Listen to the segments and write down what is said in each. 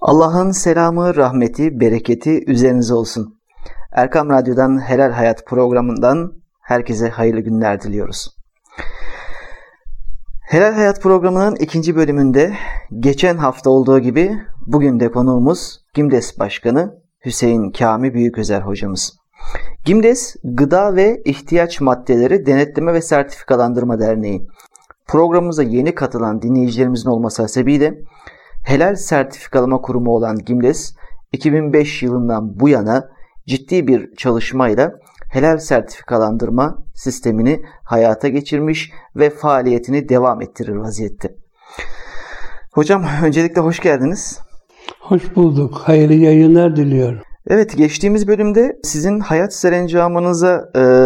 Allah'ın selamı, rahmeti, bereketi üzerinize olsun. Erkam Radyo'dan Helal Hayat programından herkese hayırlı günler diliyoruz. Helal Hayat programının ikinci bölümünde geçen hafta olduğu gibi bugün de konuğumuz GİMDES Başkanı Hüseyin Kami Büyüközer hocamız. GİMDES, Gıda ve İhtiyaç Maddeleri Denetleme ve Sertifikalandırma Derneği. Programımıza yeni katılan dinleyicilerimizin olması hasebiyle helal sertifikalama kurumu olan GİMDES, 2005 yılından bu yana ciddi bir çalışmayla helal sertifikalandırma sistemini hayata geçirmiş ve faaliyetini devam ettirir vaziyette. Hocam öncelikle hoş geldiniz. Hoş bulduk. Hayırlı yayınlar diliyorum. Evet, geçtiğimiz bölümde sizin hayat serencamınıza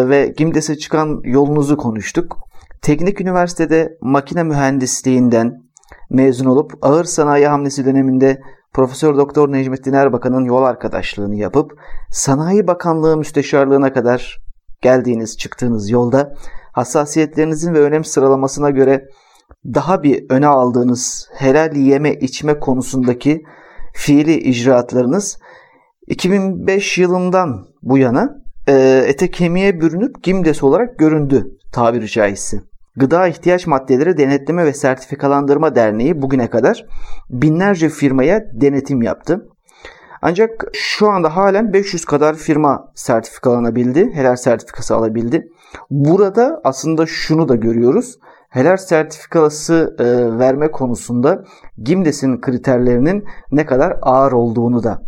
ve GİMDES'e çıkan yolunuzu konuştuk. Teknik Üniversitede makine mühendisliğinden mezun olup ağır sanayi hamlesi döneminde Profesör Doktor Necmettin Erbakan'ın yol arkadaşlığını yapıp Sanayi Bakanlığı müsteşarlığına kadar geldiğiniz, çıktığınız yolda hassasiyetlerinizin ve önem sıralamasına göre daha bir öne aldığınız helal yeme içme konusundaki fiili icraatlarınız 2005 yılından bu yana ete kemiğe bürünüp GİMDES olarak göründü tabiri caizse. Gıda İhtiyaç Maddeleri Denetleme ve Sertifikalandırma Derneği bugüne kadar binlerce firmaya denetim yaptı. Ancak şu anda halen 500 kadar firma sertifikalanabildi, helal sertifikası alabildi. Burada aslında şunu da görüyoruz. Helal sertifikası verme konusunda GİMDES'in kriterlerinin ne kadar ağır olduğunu da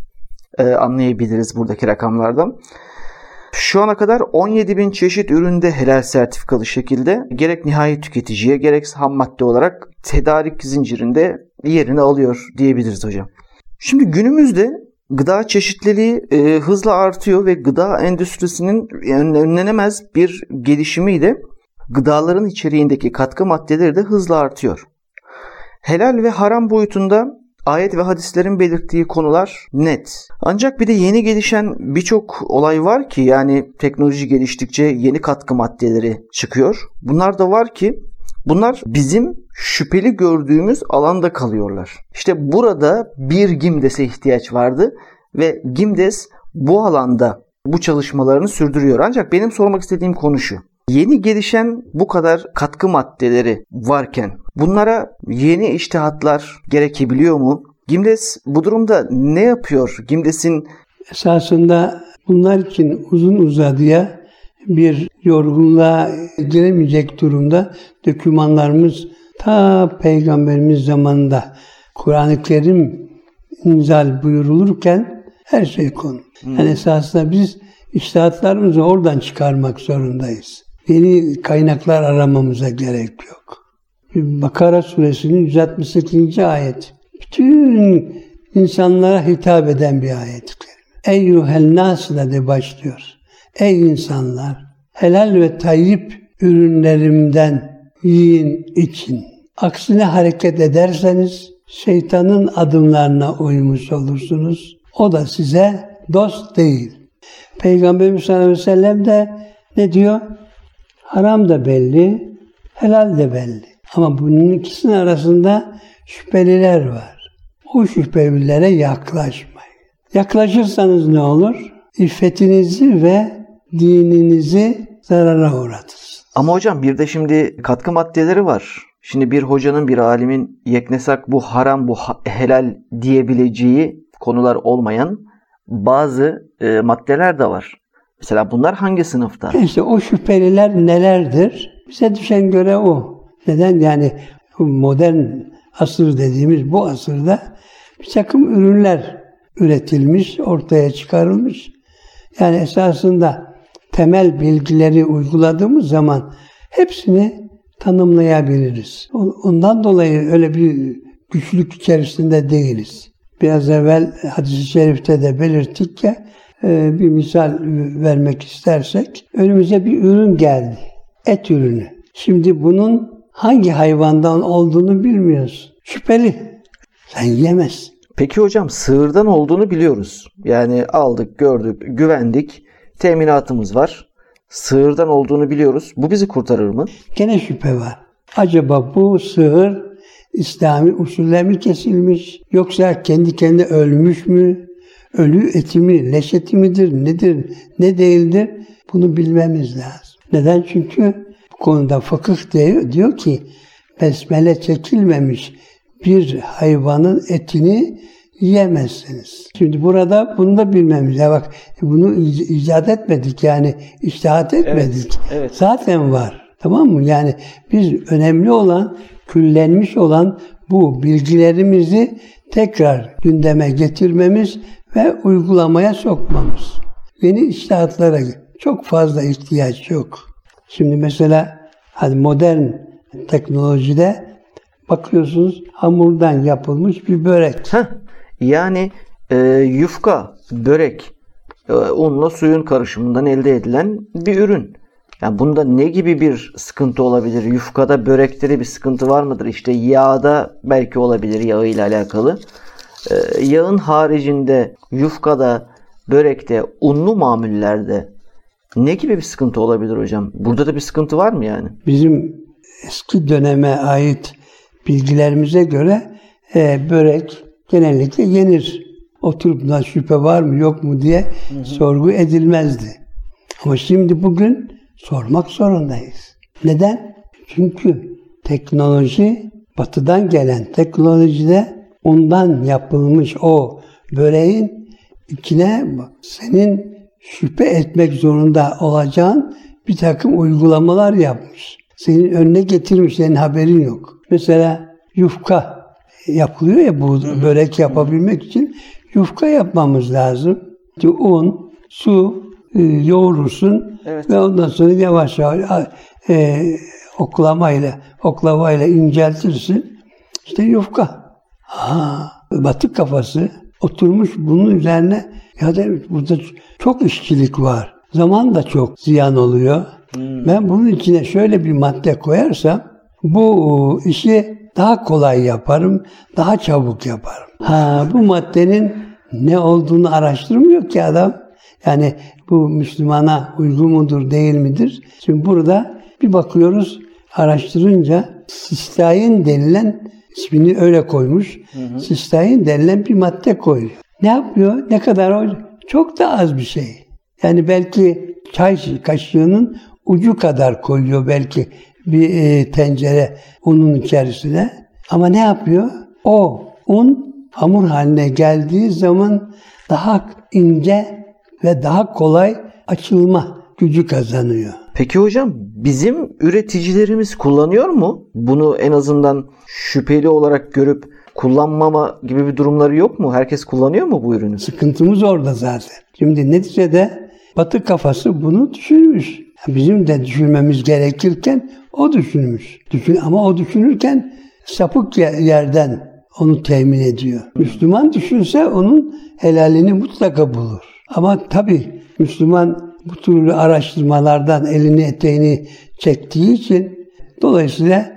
anlayabiliriz buradaki rakamlardan. Şu ana kadar 17.000 çeşit üründe helal sertifikalı şekilde gerek nihai tüketiciye gerek ham madde olarak tedarik zincirinde yerini alıyor diyebiliriz hocam. Şimdi günümüzde gıda çeşitliliği hızla artıyor ve gıda endüstrisinin önlenemez bir gelişimiyle gıdaların içeriğindeki katkı maddeleri de hızla artıyor. Helal ve haram boyutunda ayet ve hadislerin belirttiği konular net. Ancak bir de yeni gelişen birçok olay var ki, yani teknoloji geliştikçe yeni katkı maddeleri çıkıyor. Bunlar da var ki bunlar bizim şüpheli gördüğümüz alanda kalıyorlar. İşte burada bir GİMDES'e ihtiyaç vardı ve GİMDES bu alanda bu çalışmalarını sürdürüyor. Ancak benim sormak istediğim konu şu. Yeni gelişen bu kadar katkı maddeleri varken bunlara yeni içtihatlar gerekebiliyor mu? GİMDES bu durumda ne yapıyor? GİMDES'in esasında bunlar için uzun uzadıya bir yorgunluğa giremeyecek durumda dokümanlarımız ta Peygamberimiz zamanında Kur'an-ı Kerim inzal buyurulurken her şey konu. Yani esasında biz içtihatlarımızı oradan çıkarmak zorundayız. Yeni kaynaklar aramamıza gerek yok. Bakara suresinin 168. ayet. Bütün insanlara hitap eden bir ayet. Eyyuhel nasla diye başlıyor. Ey insanlar! Helal ve tayyip ürünlerimden yiyin, için. Aksine hareket ederseniz şeytanın adımlarına uymuş olursunuz. O da size dost değil. Peygamberimiz sallallahu aleyhi ve sellem de ne diyor? Haram da belli, helal de belli. Ama bunun ikisinin arasında şüpheliler var. O şüphelilere yaklaşmayın. Yaklaşırsanız ne olur? İffetinizi ve dininizi zarara uğratırsınız. Ama hocam bir de şimdi katkı maddeleri var. Şimdi bir hocanın, bir alimin yeknesak bu haram, bu helal diyebileceği konular olmayan bazı maddeler de var. Mesela bunlar hangi sınıfta? İşte o şüpheliler nelerdir? Bize düşen göre o. Neden? Yani modern asır dediğimiz bu asırda bir takım ürünler üretilmiş, ortaya çıkarılmış. Yani esasında temel bilgileri uyguladığımız zaman hepsini tanımlayabiliriz. Ondan dolayı öyle bir güçlük içerisinde değiliz. Biraz evvel hadis-i şerifte de belirttik ki, bir misal vermek istersek, önümüze bir ürün geldi. Et ürünü. Şimdi bunun hangi hayvandan olduğunu bilmiyoruz. Şüpheli. Sen yiyemezsin. Peki hocam sığırdan olduğunu biliyoruz. Yani aldık, gördük, güvendik. Teminatımız var. Sığırdan olduğunu biliyoruz. Bu bizi kurtarır mı? Gene şüphe var. Acaba bu sığır İslami usuller mi kesilmiş, yoksa kendi kendine ölmüş mü? Ölü eti mi, leş eti midir, nedir, ne değildir? Bunu bilmemiz lazım. Neden? Çünkü bu konuda fıkıh diyor ki, besmele çekilmemiş bir hayvanın etini yiyemezsiniz. Şimdi burada bunu da bilmemiz. Ya bak, bunu icat etmedik yani, içtihat etmedik. Evet, evet. Zaten var. Tamam mı? Yani biz önemli olan, küllenmiş olan bu bilgilerimizi tekrar gündeme getirmemiz ve uygulamaya sokmamız. Yeni içtihatlara çok fazla ihtiyaç yok. Şimdi mesela modern teknolojide bakıyorsunuz, hamurdan yapılmış bir börek. Yani yufka, börek, unla suyun karışımından elde edilen bir ürün. Yani bunda ne gibi bir sıkıntı olabilir? Yufkada, börekte bir sıkıntı var mıdır? İşte yağda belki olabilir, yağı ile alakalı. Yağın haricinde yufkada, börekte, unlu mamullerde ne gibi bir sıkıntı olabilir hocam? Burada da bir sıkıntı var mı yani? Bizim eski döneme ait bilgilerimize göre börek genellikle yenir. Oturup da şüphe var mı yok mu diye sorgu edilmezdi. Ama şimdi bugün sormak zorundayız. Neden? Çünkü teknoloji, batıdan gelen teknolojide ondan yapılmış o böreğin içine senin şüphe etmek zorunda olacağın bir takım uygulamalar yapmış. Senin önüne getirmiş, senin haberin yok. Mesela yufka yapılıyor ya, bu börek yapabilmek için yufka yapmamız lazım. Un, su yoğurursun, evet, ve ondan sonra yavaş yavaş oklavayla inceltirsin. İşte yufka. Batı kafası oturmuş bunun üzerine, ya da burada çok işçilik var. Zaman da çok ziyan oluyor. Ben bunun içine şöyle bir madde koyarsam bu işi daha kolay yaparım, daha çabuk yaparım. Bu maddenin ne olduğunu araştırmıyor ki adam. Yani bu Müslümana uygun mudur, değil midir? Şimdi burada bir bakıyoruz, araştırınca sistein denilen, ismini öyle koymuş, sistein denilen bir madde koyuyor. Ne yapıyor? Ne kadar o? Çok da az bir şey. Yani belki çay kaşığının ucu kadar koyuyor belki bir tencere unun içerisine. Ama ne yapıyor? O un hamur haline geldiği zaman daha ince ve daha kolay açılma gücü kazanıyor. Peki hocam, bizim üreticilerimiz kullanıyor mu? Bunu en azından şüpheli olarak görüp kullanmama gibi bir durumları yok mu? Herkes kullanıyor mu bu ürünü? Sıkıntımız orada zaten. Şimdi neticede Batı kafası bunu düşünmüş. Bizim de düşünmemiz gerekirken o düşünmüş. Ama o düşünürken sapık yerden onu temin ediyor. Müslüman düşünse onun helalini mutlaka bulur. Ama tabii Müslüman bu türlü araştırmalardan elini eteğini çektiği için dolayısıyla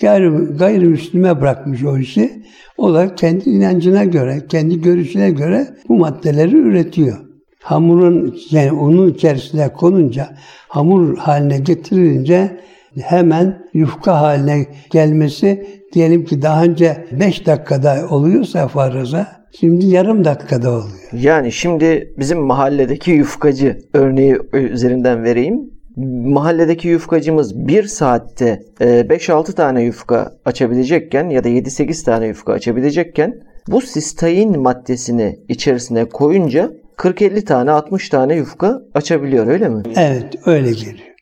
gayrimüslime bırakmış o işi. O da kendi inancına göre, kendi görüşüne göre bu maddeleri üretiyor. Hamurun, yani unun içerisine konunca, hamur haline getirilince hemen yufka haline gelmesi, diyelim ki daha önce 5 dakikada oluyorsa faraza, şimdi yarım dakikada oluyor. Yani şimdi bizim mahalledeki yufkacı örneği üzerinden vereyim. Mahalledeki yufkacımız 1 saatte 5-6 tane yufka açabilecekken ya da 7-8 tane yufka açabilecekken, bu sistein maddesini içerisine koyunca 40-50 tane, 60 tane yufka açabiliyor, öyle mi? Evet, öyle geliyor.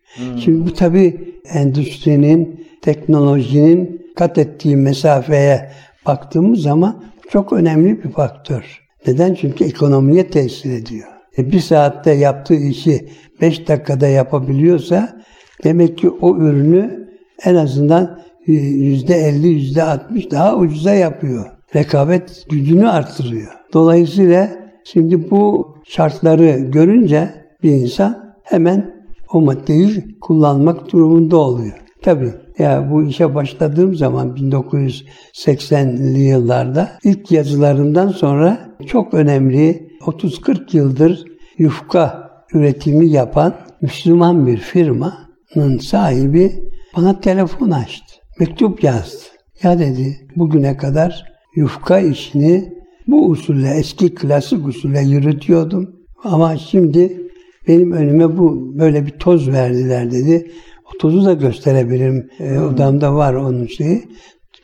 Şimdi bu tabii endüstrinin, teknolojinin kat ettiği mesafeye baktığımız zaman çok önemli bir faktör. Neden? Çünkü ekonomiye tesir ediyor. Bir saatte yaptığı işi 5 dakikada yapabiliyorsa, demek ki o ürünü en azından %50, %60 daha ucuza yapıyor. Rekabet gücünü arttırıyor. Dolayısıyla şimdi bu şartları görünce bir insan hemen o maddeyi kullanmak durumunda oluyor. Tabii. Ya bu işe başladığım zaman 1980'li yıllarda ilk yazılarımdan sonra çok önemli, 30-40 yıldır yufka üretimi yapan Müslüman bir firmanın sahibi bana telefon açtı, mektup yazdı. Ya dedi, bugüne kadar yufka işini bu usulle, eski klasik usulle yürütüyordum. Ama şimdi benim önüme bu böyle bir toz verdiler dedi. O tozu da gösterebilirim. Odamda var onun şeyi.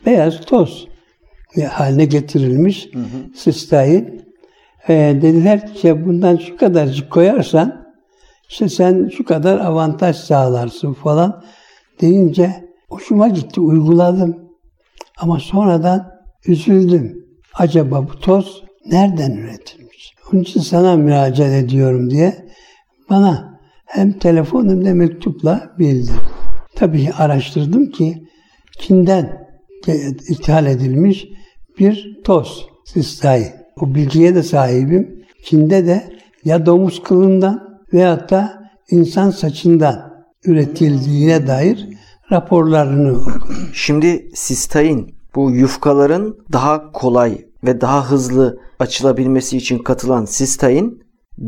Beyaz toz haline getirilmiş. Sistein. Dediler ki bundan şu kadarcık koyarsan işte sen şu kadar avantaj sağlarsın falan deyince hoşuma gitti, uyguladım. Ama sonradan üzüldüm. Acaba bu toz nereden üretilmiş? Onun için sana müracaat ediyorum diye bana hem telefon hem de mektupla bildirdi. Tabii araştırdım ki Çin'den ithal edilmiş bir toz sistein. O bilgiye de sahibim. Çin'de de ya domuz kılından veyahut da insan saçından üretildiğine dair raporlarını okudum. Şimdi sistein, bu yufkaların daha kolay ve daha hızlı açılabilmesi için katılan sistein,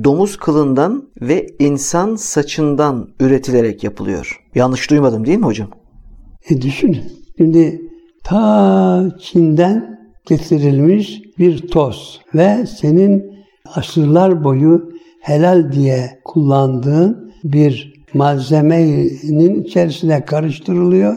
domuz kılından ve insan saçından üretilerek yapılıyor. Yanlış duymadım değil mi hocam? Düşünün. Şimdi ta Çin'den getirilmiş bir toz ve senin asırlar boyu helal diye kullandığın bir malzemenin içerisine karıştırılıyor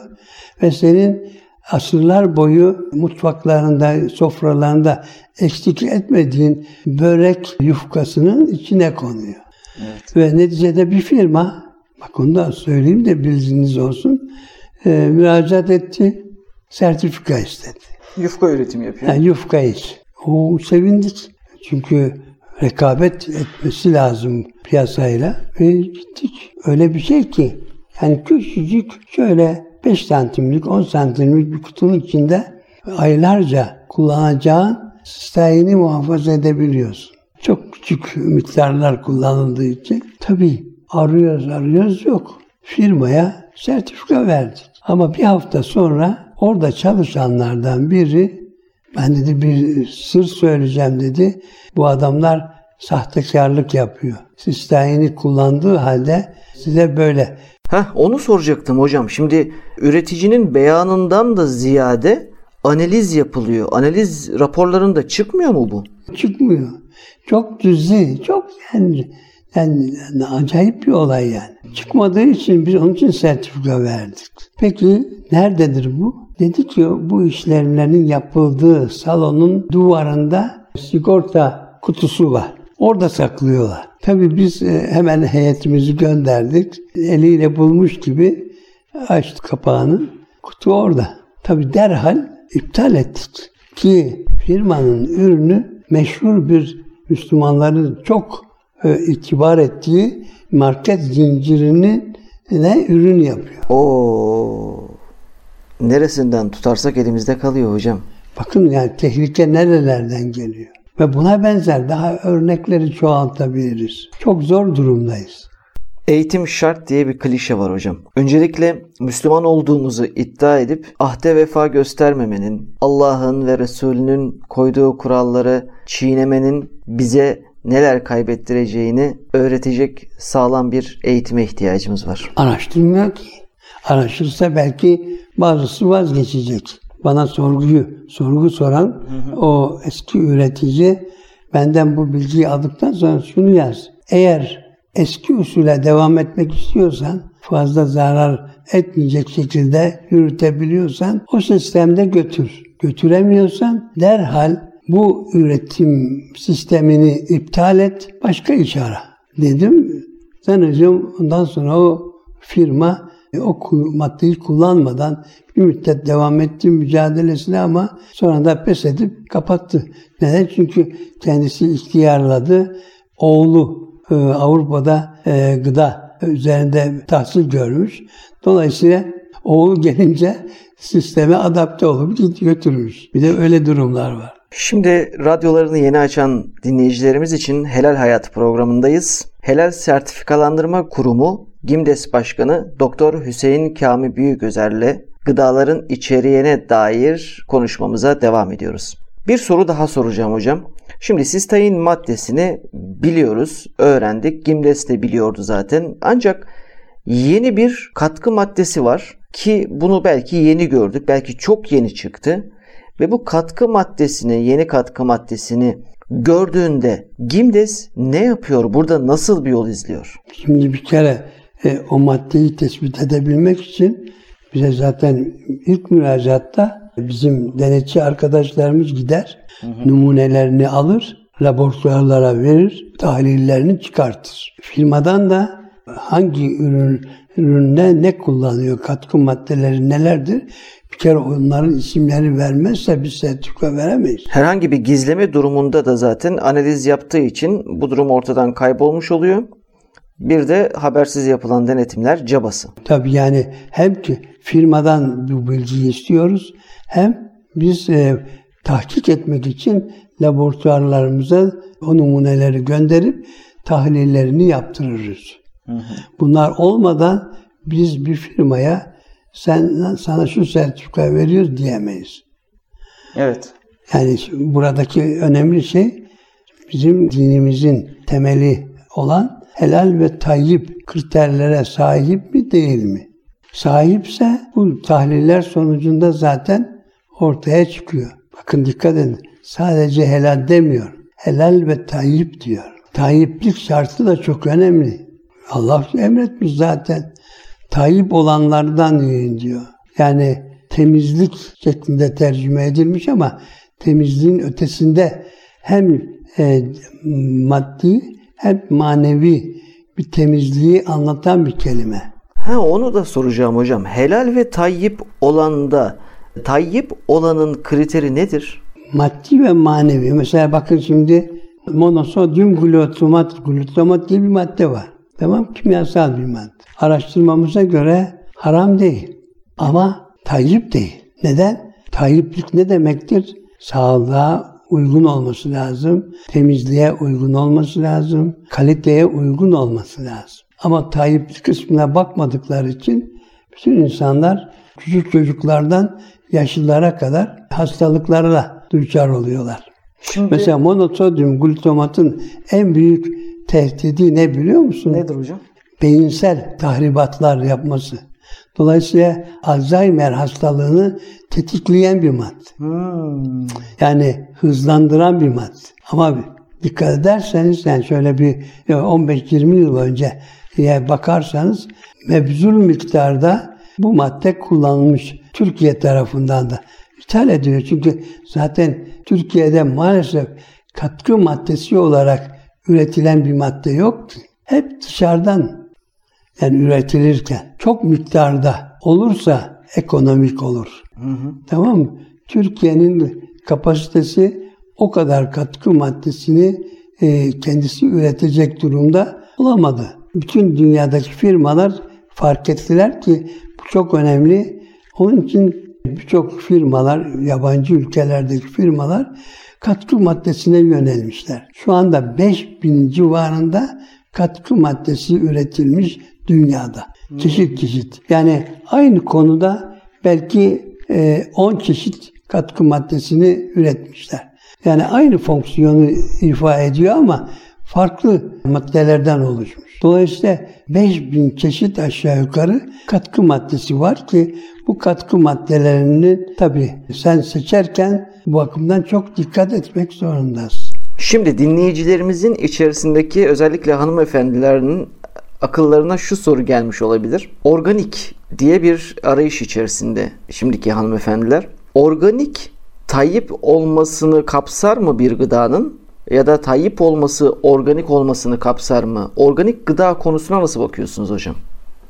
ve senin asırlar boyu mutfaklarında, sofralarında eksik etmediğin börek yufkasının içine konuyor. Evet. Ve neticede bir firma, bak onu da söyleyeyim de bilginiz olsun, müracaat etti, sertifika istedi. Yufka üretimi yapıyor. Yani yufka iş. O sevindik. Çünkü rekabet etmesi lazım piyasayla. Ve gittik. Öyle bir şey ki yani küçücük şöyle 5 santimlik, 10 santimlik bir kutunun içinde aylarca kullanacağın sistemini muhafaza edebiliyorsun. Çok küçük miktarlar kullanıldığı için tabii arıyoruz yok. Firmaya sertifika verdik. Ama bir hafta sonra orada çalışanlardan biri, ben dedi bir sır söyleyeceğim dedi. Bu adamlar sahtekarlık yapıyor. Sisteini kullandığı halde size böyle. Onu soracaktım hocam. Şimdi üreticinin beyanından da ziyade analiz yapılıyor. Analiz raporlarında çıkmıyor mu bu? Çıkmıyor. Çok cüzi, çok yani acayip bir olay yani. Çıkmadığı için biz onun için sertifika verdik. Peki nerededir bu? Dedi ki bu işlemlerin yapıldığı salonun duvarında sigorta kutusu var. Orada saklıyorlar. Tabii biz hemen heyetimizi gönderdik. Eliyle bulmuş gibi açtık kapağını. Kutu orada. Tabii derhal iptal ettik. Ki firmanın ürünü meşhur bir Müslümanların çok itibar ettiği market zincirinin ürün yapıyor. Neresinden tutarsak elimizde kalıyor hocam. Bakın yani tehlike nerelerden geliyor. Ve buna benzer daha örnekleri çoğaltabiliriz. Çok zor durumdayız. Eğitim şart diye bir klişe var hocam. Öncelikle Müslüman olduğumuzu iddia edip ahde vefa göstermemenin, Allah'ın ve Resulünün koyduğu kuralları çiğnemenin bize neler kaybettireceğini öğretecek sağlam bir eğitime ihtiyacımız var. Araştırmıyor ki. Araştırsa belki bazısı vazgeçecek. Bana sorgu soran o eski üretici benden bu bilgiyi aldıktan sonra şunu yaz. Eğer eski usule devam etmek istiyorsan, fazla zarar etmeyecek şekilde yürütebiliyorsan o sistemde götür. Götüremiyorsan derhal bu üretim sistemini iptal et, başka iş ara dedim. Sanırım ondan sonra o firma o maddeyi kullanmadan bir müddet devam etti mücadelesine ama sonra da pes edip kapattı. Neden? Çünkü kendisi ihtiyarladı. Oğlu Avrupa'da gıda üzerinde tahsil görmüş. Dolayısıyla oğlu gelince sisteme adapte olup götürmüş. Bir de öyle durumlar var. Şimdi radyolarını yeni açan dinleyicilerimiz için Helal Hayat programındayız. Helal Sertifikalandırma Kurumu GİMDES Başkanı Dr. Hüseyin Kami Büyüközer'le gıdaların içeriğine dair konuşmamıza devam ediyoruz. Bir soru daha soracağım hocam. Şimdi sistein maddesini biliyoruz, öğrendik. GİMDES de biliyordu zaten. Ancak yeni bir katkı maddesi var ki bunu belki yeni gördük, belki çok yeni çıktı ve bu katkı maddesini, yeni katkı maddesini gördüğünde GİMDES ne yapıyor? Burada nasıl bir yol izliyor? Şimdi bir kere o maddeyi tespit edebilmek için bize zaten ilk müracaatta bizim denetçi arkadaşlarımız gider, numunelerini alır, laboratuvarlara verir, tahlillerini çıkartır. Firmadan da hangi üründe ne kullanıyor, katkı maddeleri nelerdir? Bir kere onların isimlerini vermezse biz sertifika veremeyiz. Herhangi bir gizleme durumunda da zaten analiz yaptığı için bu durum ortadan kaybolmuş oluyor. Bir de habersiz yapılan denetimler cabası. Tabii yani hem ki firmadan bu bilgiyi istiyoruz hem biz tahkik etmek için laboratuvarlarımıza o numuneleri gönderip tahlillerini yaptırırız. Hı hı. Bunlar olmadan biz bir firmaya sana şu sertifika veriyoruz diyemeyiz. Evet. Yani buradaki önemli şey bizim dinimizin temeli olan helal ve tayyip kriterlere sahip mi değil mi? Sahipse bu tahliller sonucunda zaten ortaya çıkıyor. Bakın dikkat edin. Sadece helal demiyor. Helal ve tayyip diyor. Tayyiplik şartı da çok önemli. Allah emretmiş zaten. Tayyip olanlardan yiyin diyor. Yani temizlik şeklinde tercüme edilmiş ama temizliğin ötesinde hem maddi hem manevi bir temizliği anlatan bir kelime. Onu da soracağım hocam. Helal ve tayyip olanda, tayyip olanın kriteri nedir? Maddi ve manevi. Mesela bakın şimdi monosodyum glutamat diye bir madde var. Tamam, kimyasal bir madde. Araştırmamıza göre haram değil ama tayyip değil. Neden? Tayyiplik ne demektir? Sağlığa uygun olması lazım, temizliğe uygun olması lazım, kaliteye uygun olması lazım. Ama tayyiplik kısmına bakmadıkları için bütün insanlar küçük çocuklardan yaşlılara kadar hastalıklarla düçar oluyorlar. Şimdi... Mesela monosodyum glutamatın en büyük tehdidi ne biliyor musun? Nedir hocam? Beyinsel tahribatlar yapması. Dolayısıyla Alzheimer hastalığını tetikleyen bir madde. Yani hızlandıran bir madde. Ama dikkat ederseniz yani şöyle bir 15-20 yıl önce bakarsanız mebzul miktarda bu madde kullanılmış Türkiye tarafından da. İthal ediyor çünkü zaten Türkiye'de maalesef katkı maddesi olarak üretilen bir madde yok ki. Hep dışarıdan yani üretilirken çok miktarda olursa ekonomik olur. Hı hı. Tamam mı? Türkiye'nin kapasitesi o kadar katkı maddesini kendisi üretecek durumda olamadı. Bütün dünyadaki firmalar fark ettiler ki bu çok önemli. Onun için birçok firmalar, yabancı ülkelerdeki firmalar katkı maddesine yönelmişler. Şu anda 5000 civarında katkı maddesi üretilmiş dünyada. Çeşit çeşit. Yani aynı konuda belki 10 çeşit katkı maddesini üretmişler. Yani aynı fonksiyonu ifa ediyor ama farklı maddelerden oluşmuş. Dolayısıyla 5000 çeşit aşağı yukarı katkı maddesi var ki bu katkı maddelerini tabii sen seçerken bu bakımdan çok dikkat etmek zorundasın. Şimdi dinleyicilerimizin içerisindeki özellikle hanımefendilerin akıllarına şu soru gelmiş olabilir. Organik diye bir arayış içerisinde şimdiki hanımefendiler. Organik tayyip olmasını kapsar mı bir gıdanın? Ya da tayyip olması, organik olmasını kapsar mı? Organik gıda konusuna nasıl bakıyorsunuz hocam?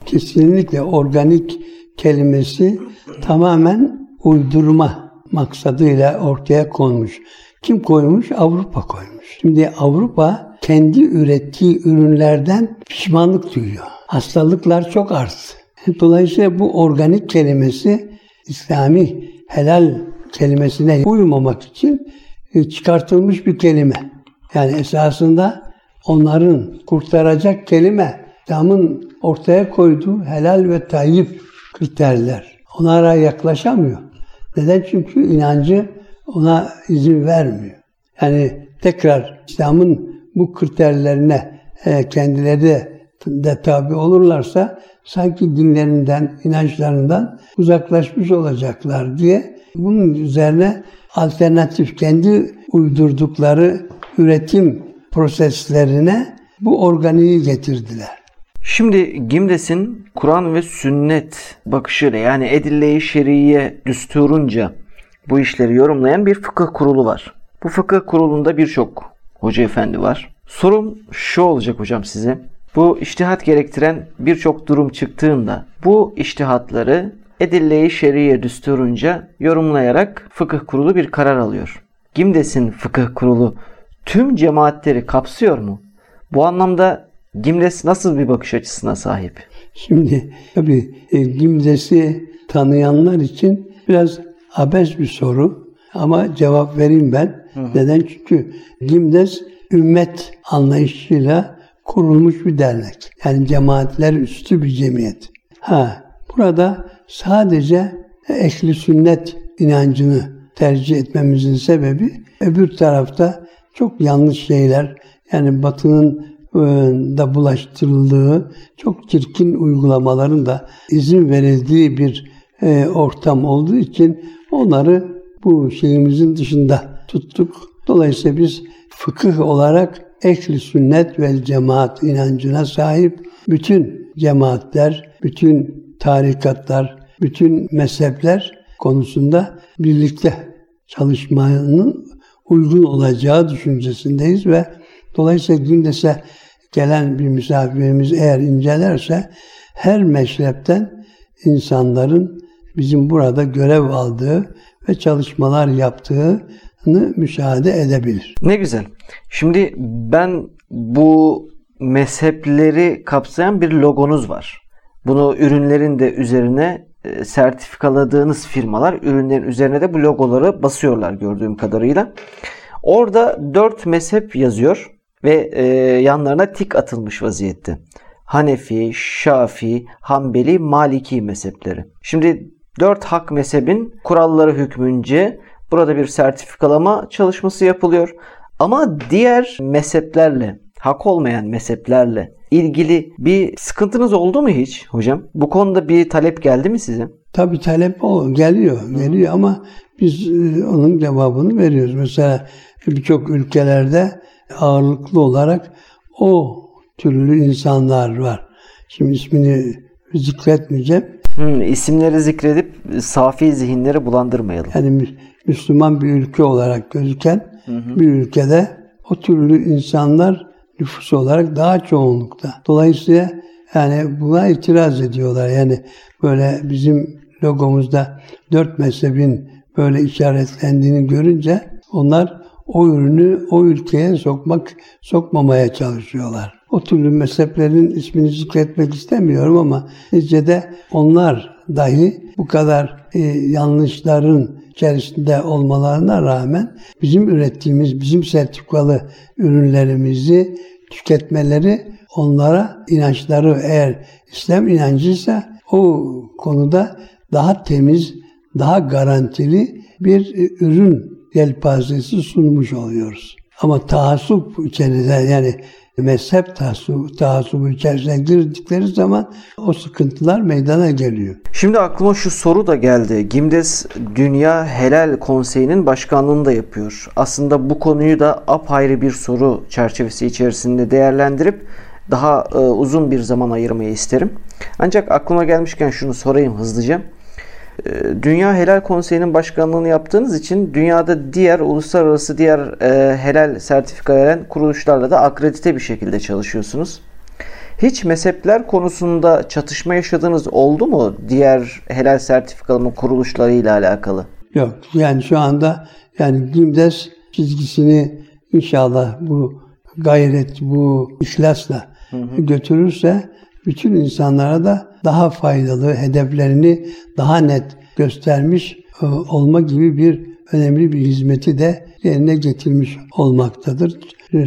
Kesinlikle organik kelimesi tamamen uydurma maksadıyla ortaya konmuş. Kim koymuş? Avrupa koymuş. Şimdi Avrupa kendi ürettiği ürünlerden pişmanlık duyuyor. Hastalıklar çok arttı. Dolayısıyla bu organik kelimesi İslami helal kelimesine uymamak için çıkartılmış bir kelime. Yani esasında onların kurtaracak kelime İslam'ın ortaya koyduğu helal ve tayyip kriterler. Onlara yaklaşamıyor. Neden? Çünkü inancı ona izin vermiyor. Yani tekrar İslam'ın bu kriterlerine kendileri de tabi olurlarsa sanki dinlerinden, inançlarından uzaklaşmış olacaklar diye bunun üzerine alternatif, kendi uydurdukları üretim proseslerine bu organiği getirdiler. Şimdi Gimdes'in Kur'an ve sünnet bakışıyla, yani edille-i şer'iye düsturunca bu işleri yorumlayan bir fıkıh kurulu var. Bu fıkıh kurulunda birçok hoca efendi var. Sorum şu olacak hocam size. Bu içtihat gerektiren birçok durum çıktığında bu içtihatları edille-i şer'iye düsturunca yorumlayarak fıkıh kurulu bir karar alıyor. Gimdes'in fıkıh kurulu tüm cemaatleri kapsıyor mu? Bu anlamda Gimdes nasıl bir bakış açısına sahip? Şimdi tabii Gimdes'i tanıyanlar için biraz abes bir soru ama cevap vereyim ben. Hı hı. Neden? Çünkü Gimdes ümmet anlayışıyla kurulmuş bir dernek. Yani cemaatler üstü bir cemiyet. Burada sadece ehli sünnet inancını tercih etmemizin sebebi öbür tarafta çok yanlış şeyler, yani Batı'nın da bulaştırıldığı çok çirkin uygulamaların da izin verildiği bir ortam olduğu için onları bu şeyimizin dışında tuttuk. Dolayısıyla biz fıkıh olarak ehli sünnet ve cemaat inancına sahip bütün cemaatler, bütün tarikatlar, bütün mezhepler konusunda birlikte çalışmanın uygun olacağı düşüncesindeyiz ve dolayısıyla Gimdes'e gelen bir misafirimiz eğer incelerse her meşrepten insanların bizim burada görev aldığı ve çalışmalar yaptığını müşahede edebilir. Ne güzel. Şimdi ben bu mezhepleri kapsayan bir logonuz var. Bunu ürünlerin de üzerine sertifikaladığınız firmalar ürünlerin üzerine de bu logoları basıyorlar gördüğüm kadarıyla. Orada 4 mezhep yazıyor ve yanlarına tik atılmış vaziyette. Hanefi, Şafii, Hanbeli, Maliki mezhepleri. Şimdi 4 hak mezhebin kuralları hükmünce burada bir sertifikalama çalışması yapılıyor. Ama diğer mezheplerle, hak olmayan mezheplerle ilgili bir sıkıntınız oldu mu hiç hocam? Bu konuda bir talep geldi mi size? Tabii talep geliyor ama biz onun cevabını veriyoruz. Mesela birçok ülkelerde ağırlıklı olarak o türlü insanlar var. Şimdi ismini zikretmeyeceğim. İsimleri zikredip safi zihinleri bulandırmayalım. Yani Müslüman bir ülke olarak gözüken bir ülkede o türlü insanlar nüfus olarak daha çoğunlukta. Dolayısıyla yani buna itiraz ediyorlar. Yani böyle bizim logomuzda 4 mezhebin böyle işaretlendiğini görünce onlar o ürünü o ülkeye sokmamaya çalışıyorlar. O türlü mezheplerin ismini zikretmek istemiyorum ama neticede onlar dahi bu kadar yanlışların içerisinde olmalarına rağmen bizim ürettiğimiz, bizim sertifikalı ürünlerimizi tüketmeleri onlara inançları eğer İslam inancıysa o konuda daha temiz, daha garantili bir ürün yelpazesi sunmuş oluyoruz. Ama taassup içerisinde yani mezhep taassubu içerisine girdikleri zaman o sıkıntılar meydana geliyor. Şimdi aklıma şu soru da geldi. Gimdes Dünya Helal Konseyi'nin başkanlığını da yapıyor. Aslında bu konuyu da apayrı bir soru çerçevesi içerisinde değerlendirip daha uzun bir zaman ayırmayı isterim. Ancak aklıma gelmişken şunu sorayım hızlıca. Dünya Helal Konseyi'nin başkanlığını yaptığınız için dünyada diğer uluslararası helal sertifika veren kuruluşlarla da akredite bir şekilde çalışıyorsunuz. Hiç mezhepler konusunda çatışma yaşadığınız oldu mu diğer helal sertifikalama kuruluşlarıyla alakalı? Yok. Yani şu anda yani Gimdes çizgisini inşallah bu gayret, bu ihlasla götürürse bütün insanlara da daha faydalı, hedeflerini daha net göstermiş olma gibi bir önemli bir hizmeti de yerine getirmiş olmaktadır.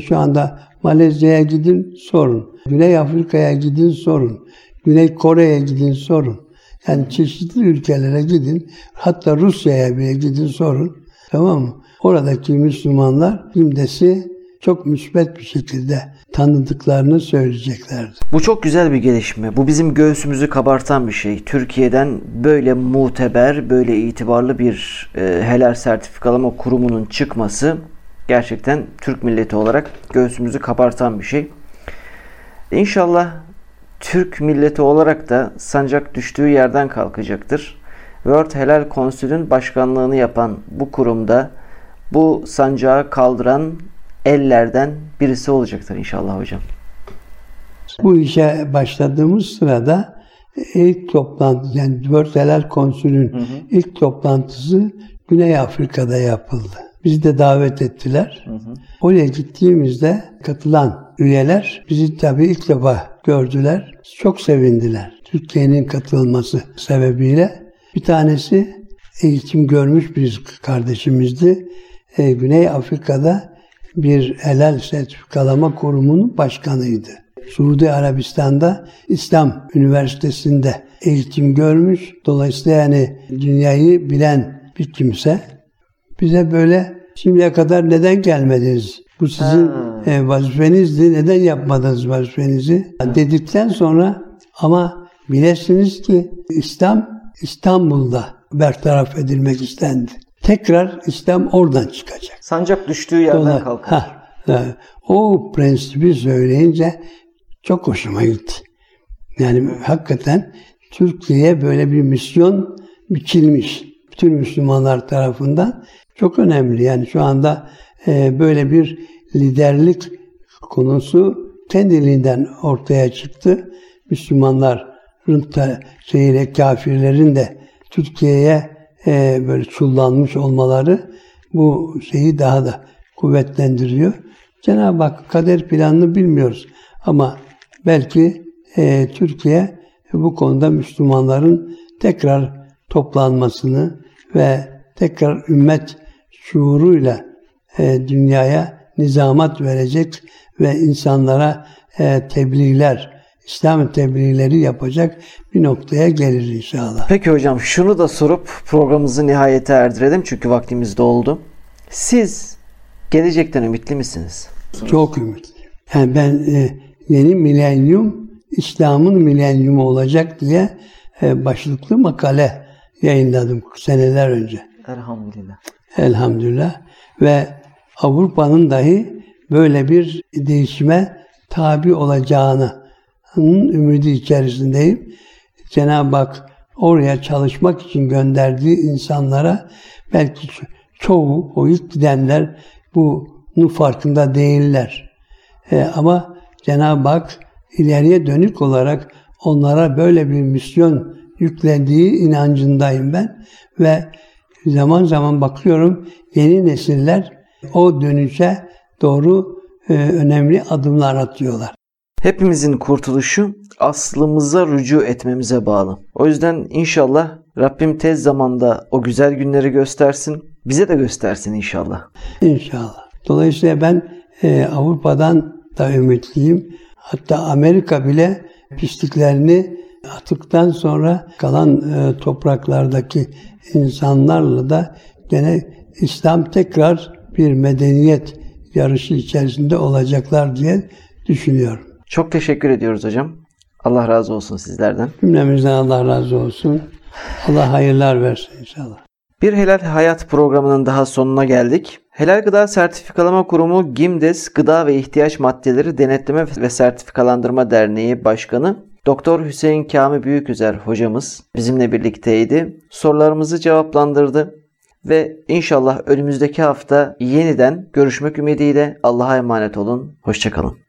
Şu anda Malezya'ya gidin sorun, Güney Afrika'ya gidin sorun, Güney Kore'ye gidin sorun. Yani çeşitli ülkelere gidin, hatta Rusya'ya bile gidin sorun. Tamam mı? Oradaki Müslümanlar Gimdes'i çok müsbet bir şekilde tanıdıklarını söyleyeceklerdi. Bu çok güzel bir gelişme. Bu bizim göğsümüzü kabartan bir şey. Türkiye'den böyle muteber, böyle itibarlı bir helal sertifikalama kurumunun çıkması gerçekten Türk milleti olarak göğsümüzü kabartan bir şey. İnşallah Türk milleti olarak da sancak düştüğü yerden kalkacaktır. World Halal Council'ün başkanlığını yapan bu kurumda bu sancağı kaldıran ellerden birisi olacaktır inşallah hocam. Bu işe başladığımız sırada ilk toplantı, yani World Halal Council'ün ilk toplantısı Güney Afrika'da yapıldı. Bizi de davet ettiler. Oraya gittiğimizde katılan üyeler bizi tabii ilk defa gördüler. Çok sevindiler. Türkiye'nin katılması sebebiyle. Bir tanesi eğitim görmüş bir kardeşimizdi. Güney Afrika'da bir helal sertifikalama kurumunun başkanıydı. Suudi Arabistan'da İslam Üniversitesi'nde eğitim görmüş. Dolayısıyla yani dünyayı bilen bir kimse. Bize böyle şimdiye kadar neden gelmediniz? Bu sizin vazifenizdi. Neden yapmadınız vazifenizi? Dedikten sonra ama bilesiniz ki İslam İstanbul'da bertaraf edilmek istendi. Tekrar İslam oradan çıkacak. Sancak düştüğü yerden kalkar. O prensibi söyleyince çok hoşuma gitti. Yani hakikaten Türkiye'ye böyle bir misyon biçilmiş. Bütün Müslümanlar tarafından çok önemli. Yani şu anda böyle bir liderlik konusu kendiliğinden ortaya çıktı. Müslümanlar kafirlerin de Türkiye'ye böyle çullanmış olmaları bu şeyi daha da kuvvetlendiriyor. Cenab-ı Hak kader planını bilmiyoruz ama belki Türkiye bu konuda Müslümanların tekrar toplanmasını ve tekrar ümmet şuuruyla dünyaya nizamat verecek ve insanlara tebliğler, İslam tebliğleri yapacak bir noktaya gelir inşallah. Peki hocam, şunu da sorup programımızı nihayete erdirelim çünkü vaktimiz doldu. Siz gelecekten ümitli misiniz? Çok ümitliyim. Yani ben yeni milenyum İslam'ın milenyumu olacak diye başlıklı makale yayınladım seneler önce. Elhamdülillah. Ve Avrupa'nın dahi böyle bir değişime tabi olacağını ümidi içerisindeyim. Cenab-ı Hak oraya çalışmak için gönderdiği insanlara belki çoğu o ilk gidenler bunun farkında değiller. Ama Cenab-ı Hak ileriye dönük olarak onlara böyle bir misyon yüklediği inancındayım ben ve zaman zaman bakıyorum yeni nesiller o dönüşe doğru önemli adımlar atıyorlar. Hepimizin kurtuluşu aslımıza rücu etmemize bağlı. O yüzden inşallah Rabbim tez zamanda o güzel günleri göstersin. Bize de göstersin inşallah. İnşallah. Dolayısıyla ben Avrupa'dan da ümitliyim. Hatta Amerika bile pisliklerini atıktan sonra kalan topraklardaki insanlarla da gene İslam tekrar bir medeniyet yarışı içerisinde olacaklar diye düşünüyorum. Çok teşekkür ediyoruz hocam. Allah razı olsun sizlerden. Cümlemizden Allah razı olsun. Allah hayırlar versin inşallah. Bir Helal Hayat programının daha sonuna geldik. Helal Gıda Sertifikalama Kurumu GİMDES Gıda ve İhtiyaç Maddeleri Denetleme ve Sertifikalandırma Derneği Başkanı Dr. Hüseyin Kami Büyüközer hocamız bizimle birlikteydi. Sorularımızı cevaplandırdı ve inşallah önümüzdeki hafta yeniden görüşmek ümidiyle Allah'a emanet olun. Hoşça kalın.